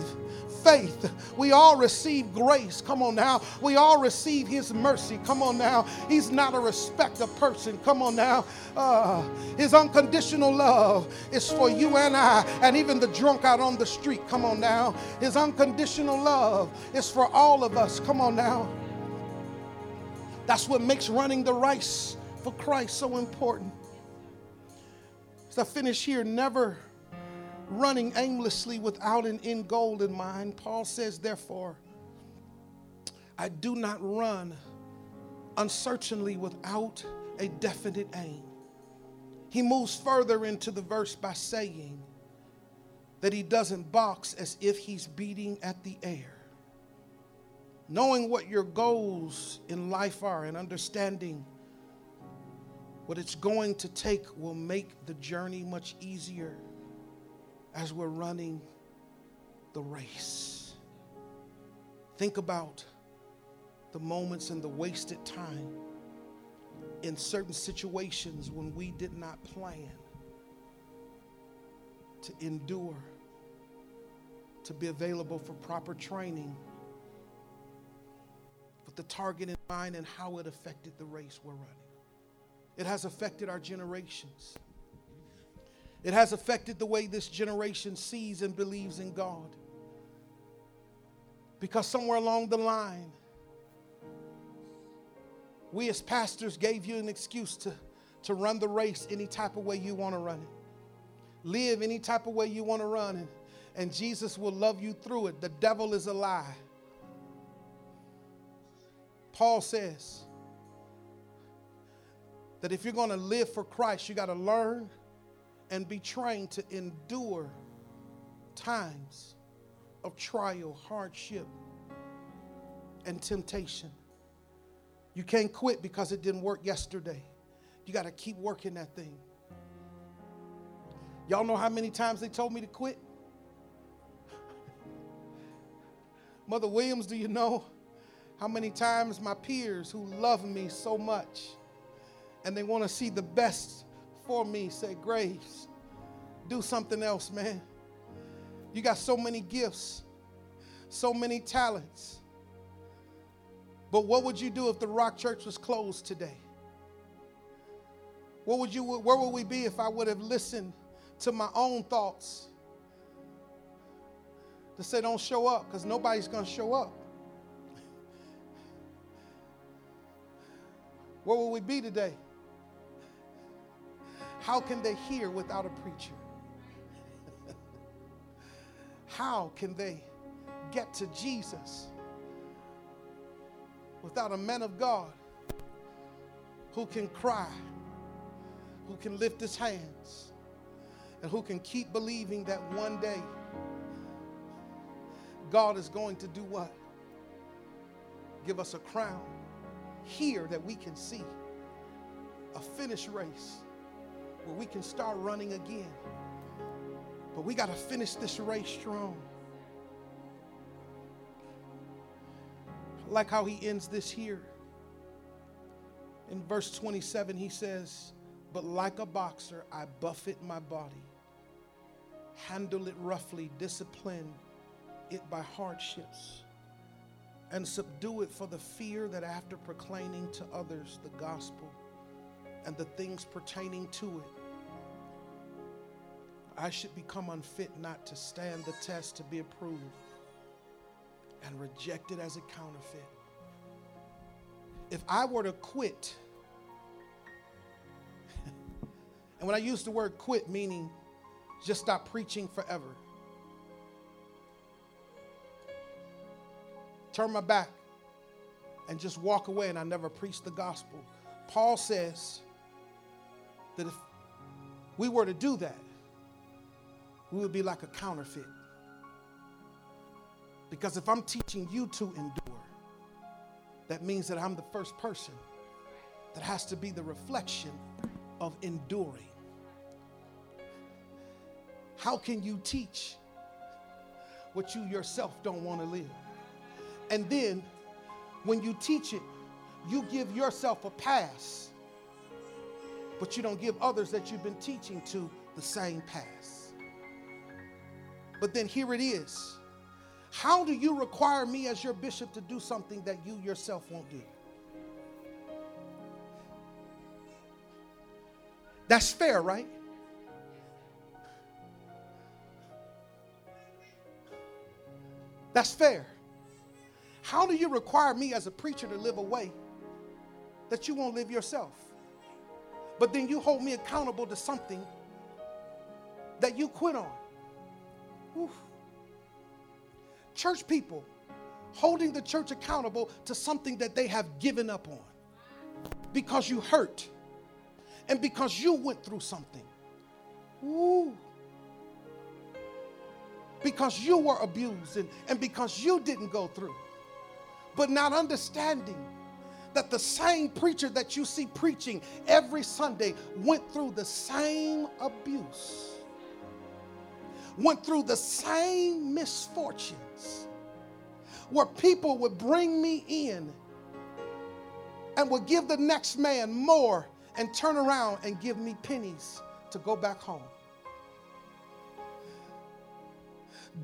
faith. We all receive grace. Come on now. We all receive his mercy. Come on now. He's not a respecter of person. Come on now. Uh, his unconditional love is for you and I and even the drunk out on the street. Come on now. His unconditional love is for all of us. Come on now. That's what makes running the race for Christ so important. So I finish here, never running aimlessly without an end goal in mind. Paul says, therefore, I do not run uncertainly without a definite aim. He moves further into the verse by saying that he doesn't box as if he's beating at the air. Knowing what your goals in life are and understanding what it's going to take will make the journey much easier as we're running the race. Think about the moments and the wasted time in certain situations when we did not plan to endure, to be available for proper training, with the target in mind and how it affected the race we're running. It has affected our generations. It has affected the way this generation sees and believes in God. Because somewhere along the line, we as pastors gave you an excuse to, to run the race any type of way you want to run it. Live any type of way you want to run it. And Jesus will love you through it. The devil is a lie. Paul says that if you're going to live for Christ, you got to learn and be trained to endure times of trial, hardship, and temptation. You can't quit because it didn't work yesterday. You got to keep working that thing. Y'all know how many times they told me to quit? Mother Williams, do you know how many times my peers who love me so much and they want to see the best for me say, Graves, do something else, man. You got so many gifts, so many talents. But what would you do if the Rock Church was closed today? What would you, where would we be if I would have listened to my own thoughts to say don't show up, because nobody's going to show up? Where would we be today? How can they hear without a preacher? How can they get to Jesus without a man of God who can cry, who can lift his hands, and who can keep believing that one day God is going to do what? Give us a crown here that we can see, a finished race where we can start running again. But we got to finish this race strong. I like how he ends this here. In verse twenty-seven, he says, but like a boxer, I buffet my body, handle it roughly, discipline it by hardships, and subdue it, for the fear that after proclaiming to others the gospel and the things pertaining to it, I should become unfit not to stand the test to be approved and rejected as a counterfeit. If I were to quit, and when I use the word quit, meaning just stop preaching forever, turn my back and just walk away and I never preach the gospel. Paul says that if we were to do that, we would be like a counterfeit. Because if I'm teaching you to endure, that means that I'm the first person that has to be the reflection of enduring. How can you teach what you yourself don't want to live? And then when you teach it, you give yourself a pass, but you don't give others that you've been teaching to the same pass. But then here it is. How do you require me as your bishop to do something that you yourself won't do? That's fair, right? That's fair. How do you require me as a preacher to live a way that you won't live yourself? But then you hold me accountable to something that you quit on. Oof. Church people holding the church accountable to something that they have given up on because you hurt and because you went through something. Ooh. Because you were abused and, and because you didn't go through. But not understanding that the same preacher that you see preaching every Sunday went through the same abuse, went through the same misfortunes, where people would bring me in and would give the next man more and turn around and give me pennies to go back home.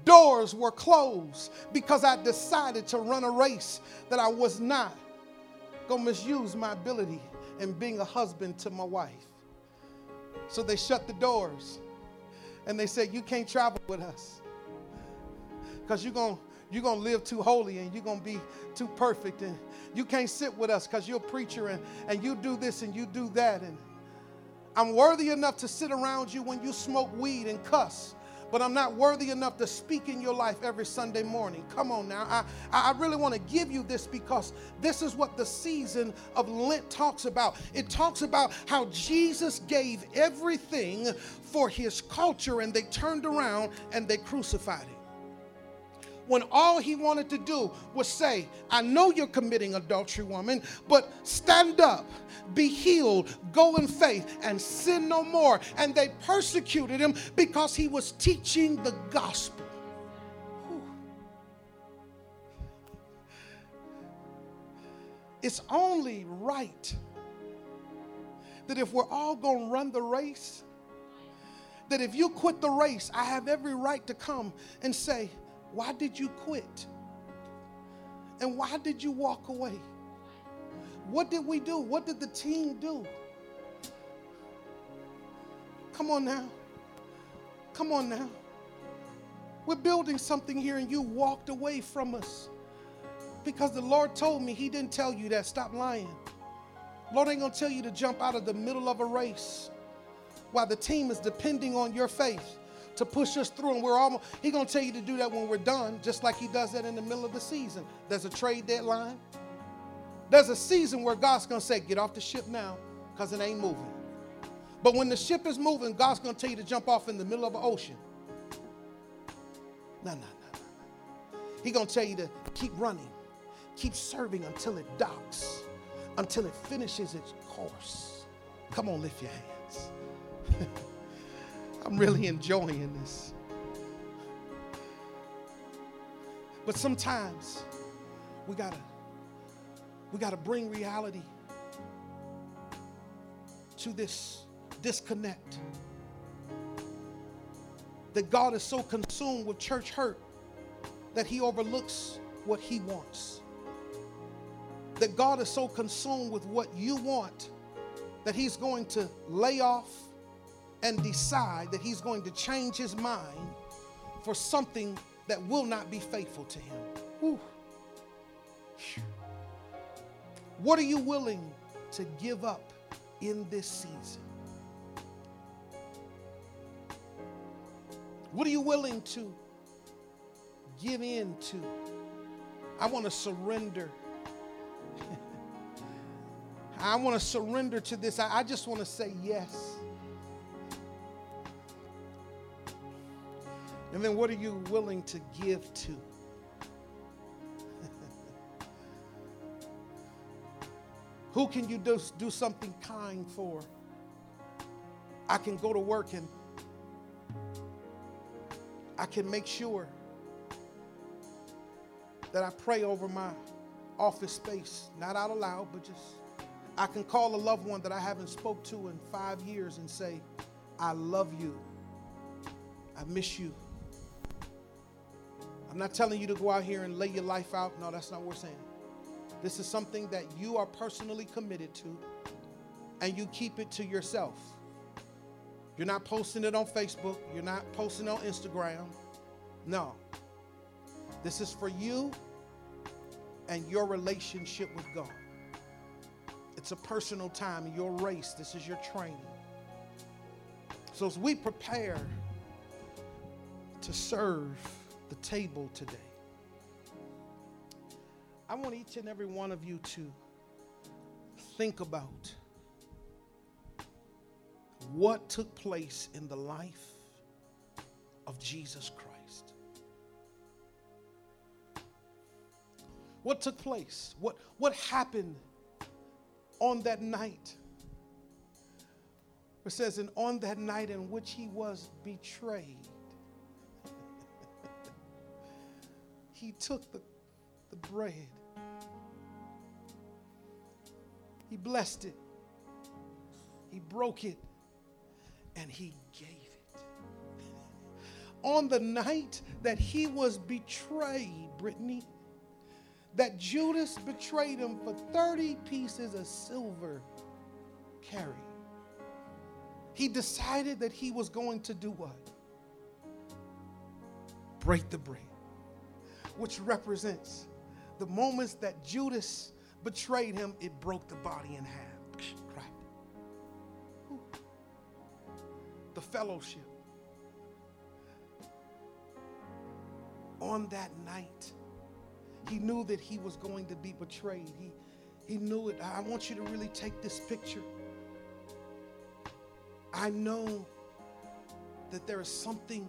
Doors were closed because I decided to run a race that I was not going to misuse my ability in being a husband to my wife. So they shut the doors. And they said, you can't travel with us because you're going you're gonna live too holy and you're going to be too perfect. And you can't sit with us because you're a preacher and, and you do this and you do that. And I'm worthy enough to sit around you when you smoke weed and cuss, but I'm not worthy enough to speak in your life every Sunday morning. Come on now. I, I really want to give you this because this is what the season of Lent talks about. It talks about how Jesus gave everything for his culture and they turned around and they crucified him. When all he wanted to do was say, I know you're committing adultery, woman, but stand up, be healed, go in faith, and sin no more. And they persecuted him because he was teaching the gospel. Whew. It's only right that if we're all going to run the race, that if you quit the race, I have every right to come and say, why did you quit? And why did you walk away? What did we do? What did the team do? Come on now. Come on now. We're building something here and you walked away from us because the Lord told me. He didn't tell you that. Stop lying. Lord ain't going to tell you to jump out of the middle of a race while the team is depending on your faith to push us through. And we're almost, he's going to tell you to do that when we're done, just like he does that in the middle of the season. There's a trade deadline. There's a season where God's going to say, get off the ship now because it ain't moving. But when the ship is moving, God's going to tell you to jump off in the middle of an ocean. No, no, no, no. He's going to tell you to keep running, keep serving until it docks, until it finishes its course. Come on, lift your hands. I'm really enjoying this. But sometimes we gotta, we gotta bring reality to this disconnect. That God is so consumed with church hurt that he overlooks what he wants. That God is so consumed with what you want that he's going to lay off and decide that he's going to change his mind for something that will not be faithful to him. Whew. What are you willing to give up in this season? What are you willing to give in to? I want to surrender. I want to surrender to this. I, I just want to say yes. And then what are you willing to give to? Who can you do, do something kind for? I can go to work and I can make sure that I pray over my office space, not out loud, but just, I can call a loved one that I haven't spoke to in five years and say, I love you. I miss you. I'm not telling you to go out here and lay your life out. No, that's not what we're saying. This is something that you are personally committed to and you keep it to yourself. You're not posting it on Facebook. You're not posting it on Instagram. No. This is for you and your relationship with God. It's a personal time, your race. This is your training. So as we prepare to serve the table today, I want each and every one of you to think about what took place in the life of Jesus Christ. What took place? What, what happened on that night? It says, and on that night in which he was betrayed, he took the, the bread. He blessed it. He broke it. And he gave it. On the night that he was betrayed, Brittany, that Judas betrayed him for thirty pieces of silver carried, he decided that he was going to do what? Break the bread, which represents the moments that Judas betrayed him, it broke the body in half. Right? The fellowship. On that night, he knew that he was going to be betrayed. He, he knew it. I want you to really take this picture. I know that there is something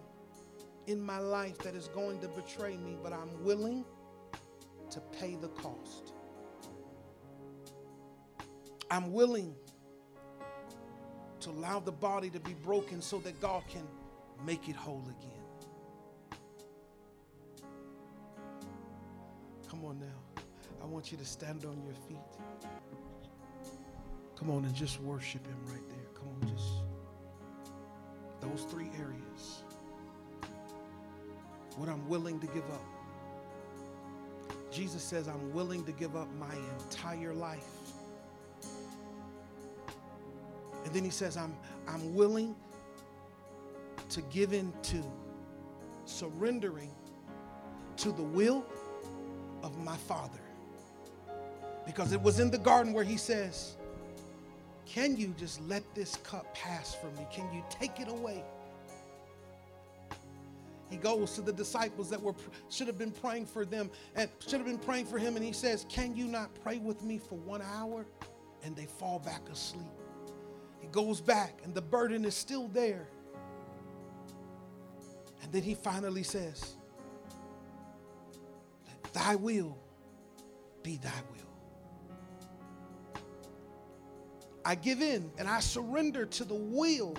in my life that is going to betray me, but I'm willing to pay the cost. I'm willing to allow the body to be broken so that God can make it whole again. Come on now. I want you to stand on your feet. Come on and just worship him right there. Come on, just those three areas. What I'm willing to give up. Jesus says, I'm willing to give up my entire life And then he says, I'm, I'm willing to give in to surrendering to the will of my Father. Because it was in the garden where he says, can you just let this cup pass from me? Can you take it away? He goes to the disciples that were should have been praying for them and should have been praying for him. And he says, can you not pray with me for one hour? And they fall back asleep. He goes back and the burden is still there. And then he finally says, let thy will be thy will. I give in and I surrender to the will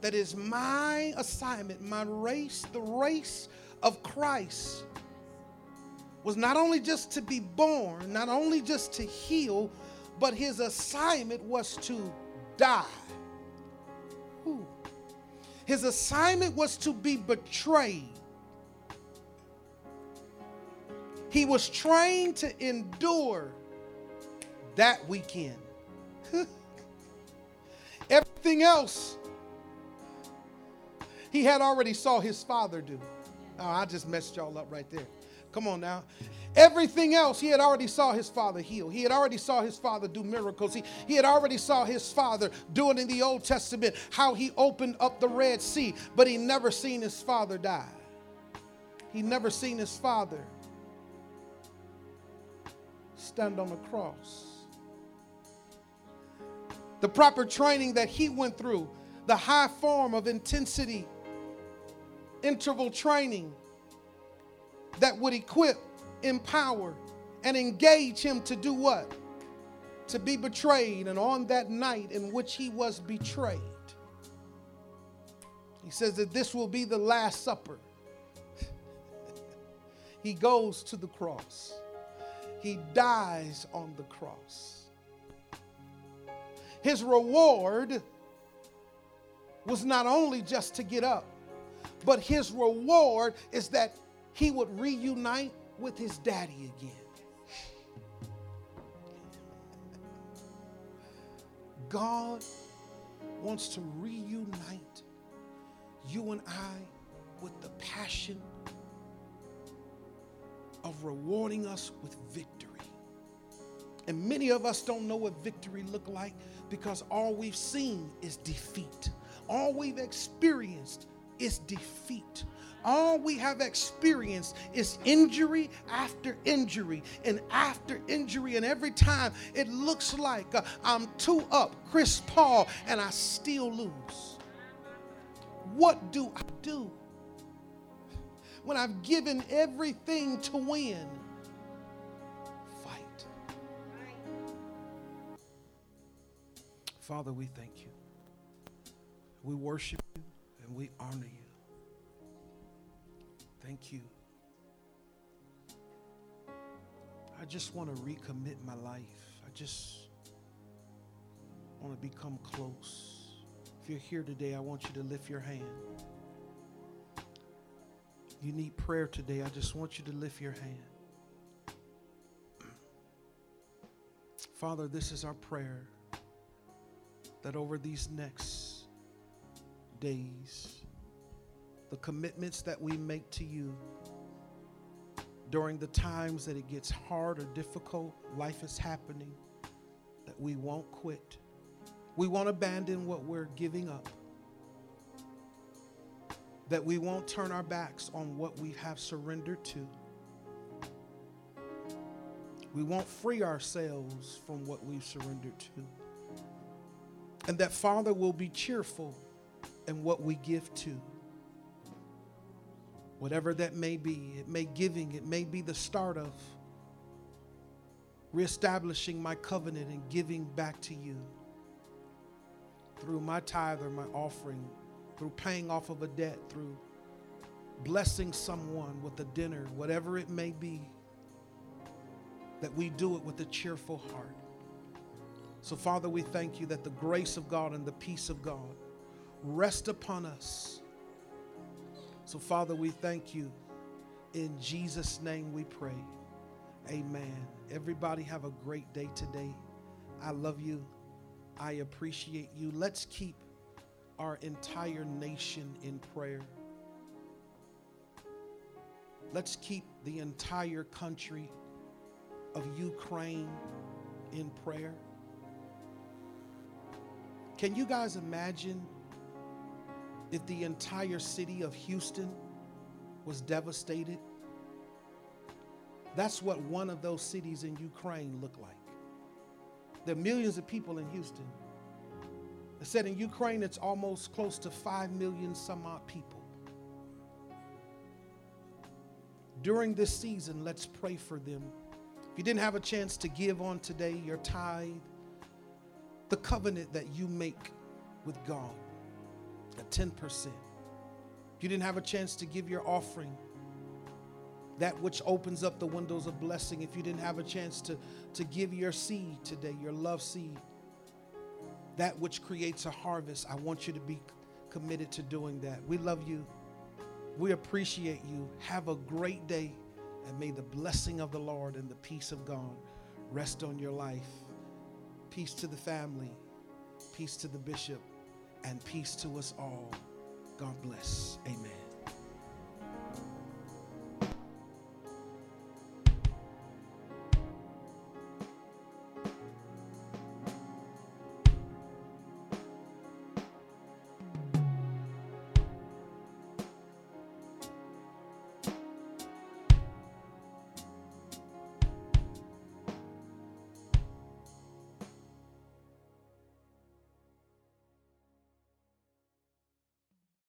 that is my assignment, my race. The race of Christ was not only just to be born, not only just to heal, but his assignment was to die. Ooh. His assignment was to be betrayed. He was trained to endure that weekend. Everything else he had already saw his Father do. Oh, I just messed y'all up right there. Come on now. Everything else, he had already saw his Father heal. He had already saw his Father do miracles. He, he had already saw his Father do it in the Old Testament, how he opened up the Red Sea, but he never seen his Father die. He never seen his Father stand on the cross. The proper training that he went through, the high form of intensity, interval training that would equip, empower, and engage him to do what? To be betrayed. And on that night in which he was betrayed, he says that this will be the Last Supper. He goes to the cross. He dies on the cross. His reward was not only just to get up, but his reward is that he would reunite with his daddy again. God wants to reunite you and I with the passion of rewarding us with victory. And many of us don't know what victory looked like because all we've seen is defeat. All we've experienced is defeat. All we have experienced is injury after injury and after injury. And every time it looks like uh, I'm two up, Chris Paul, and I still lose. What do I do when I've given everything to win? Fight. Father, we thank you. We worship you and we honor you. Thank you. I just want to recommit my life. I just want to become close. If you're here today, I want you to lift your hand. You need prayer today. I just want you to lift your hand. Father, this is our prayer, that over these next days, the commitments that we make to you during the times that it gets hard or difficult, life is happening, that we won't quit. We won't abandon what we're giving up. That we won't turn our backs on what we have surrendered to. We won't free ourselves from what we've surrendered to. And that, Father, will be cheerful in what we give to. Whatever that may be, it may giving, it may be the start of reestablishing my covenant and giving back to you through my tithe or my offering, through paying off of a debt, through blessing someone with a dinner, whatever it may be, that we do it with a cheerful heart. So, Father, we thank you that the grace of God and the peace of God rest upon us. So, Father, we thank you. In Jesus' name we pray. Amen. Everybody have a great day today. I love you. I appreciate you. Let's keep our entire nation in prayer. Let's keep the entire country of Ukraine in prayer. Can you guys imagine if the entire city of Houston was devastated? That's what one of those cities in Ukraine looked like. There are millions of people in Houston. They said in Ukraine, it's almost close to five million some odd people. During this season, let's pray for them. If you didn't have a chance to give on today, your tithe, the covenant that you make with God at ten percent. If you didn't have a chance to give your offering, that which opens up the windows of blessing. If you didn't have a chance to, to give your seed today, your love seed, that which creates a harvest, I want you to be committed to doing that. We love you. We appreciate you. Have a great day, and may the blessing of the Lord and the peace of God rest on your life. Peace to the family, peace to the bishop, and peace to us all. God bless. Amen.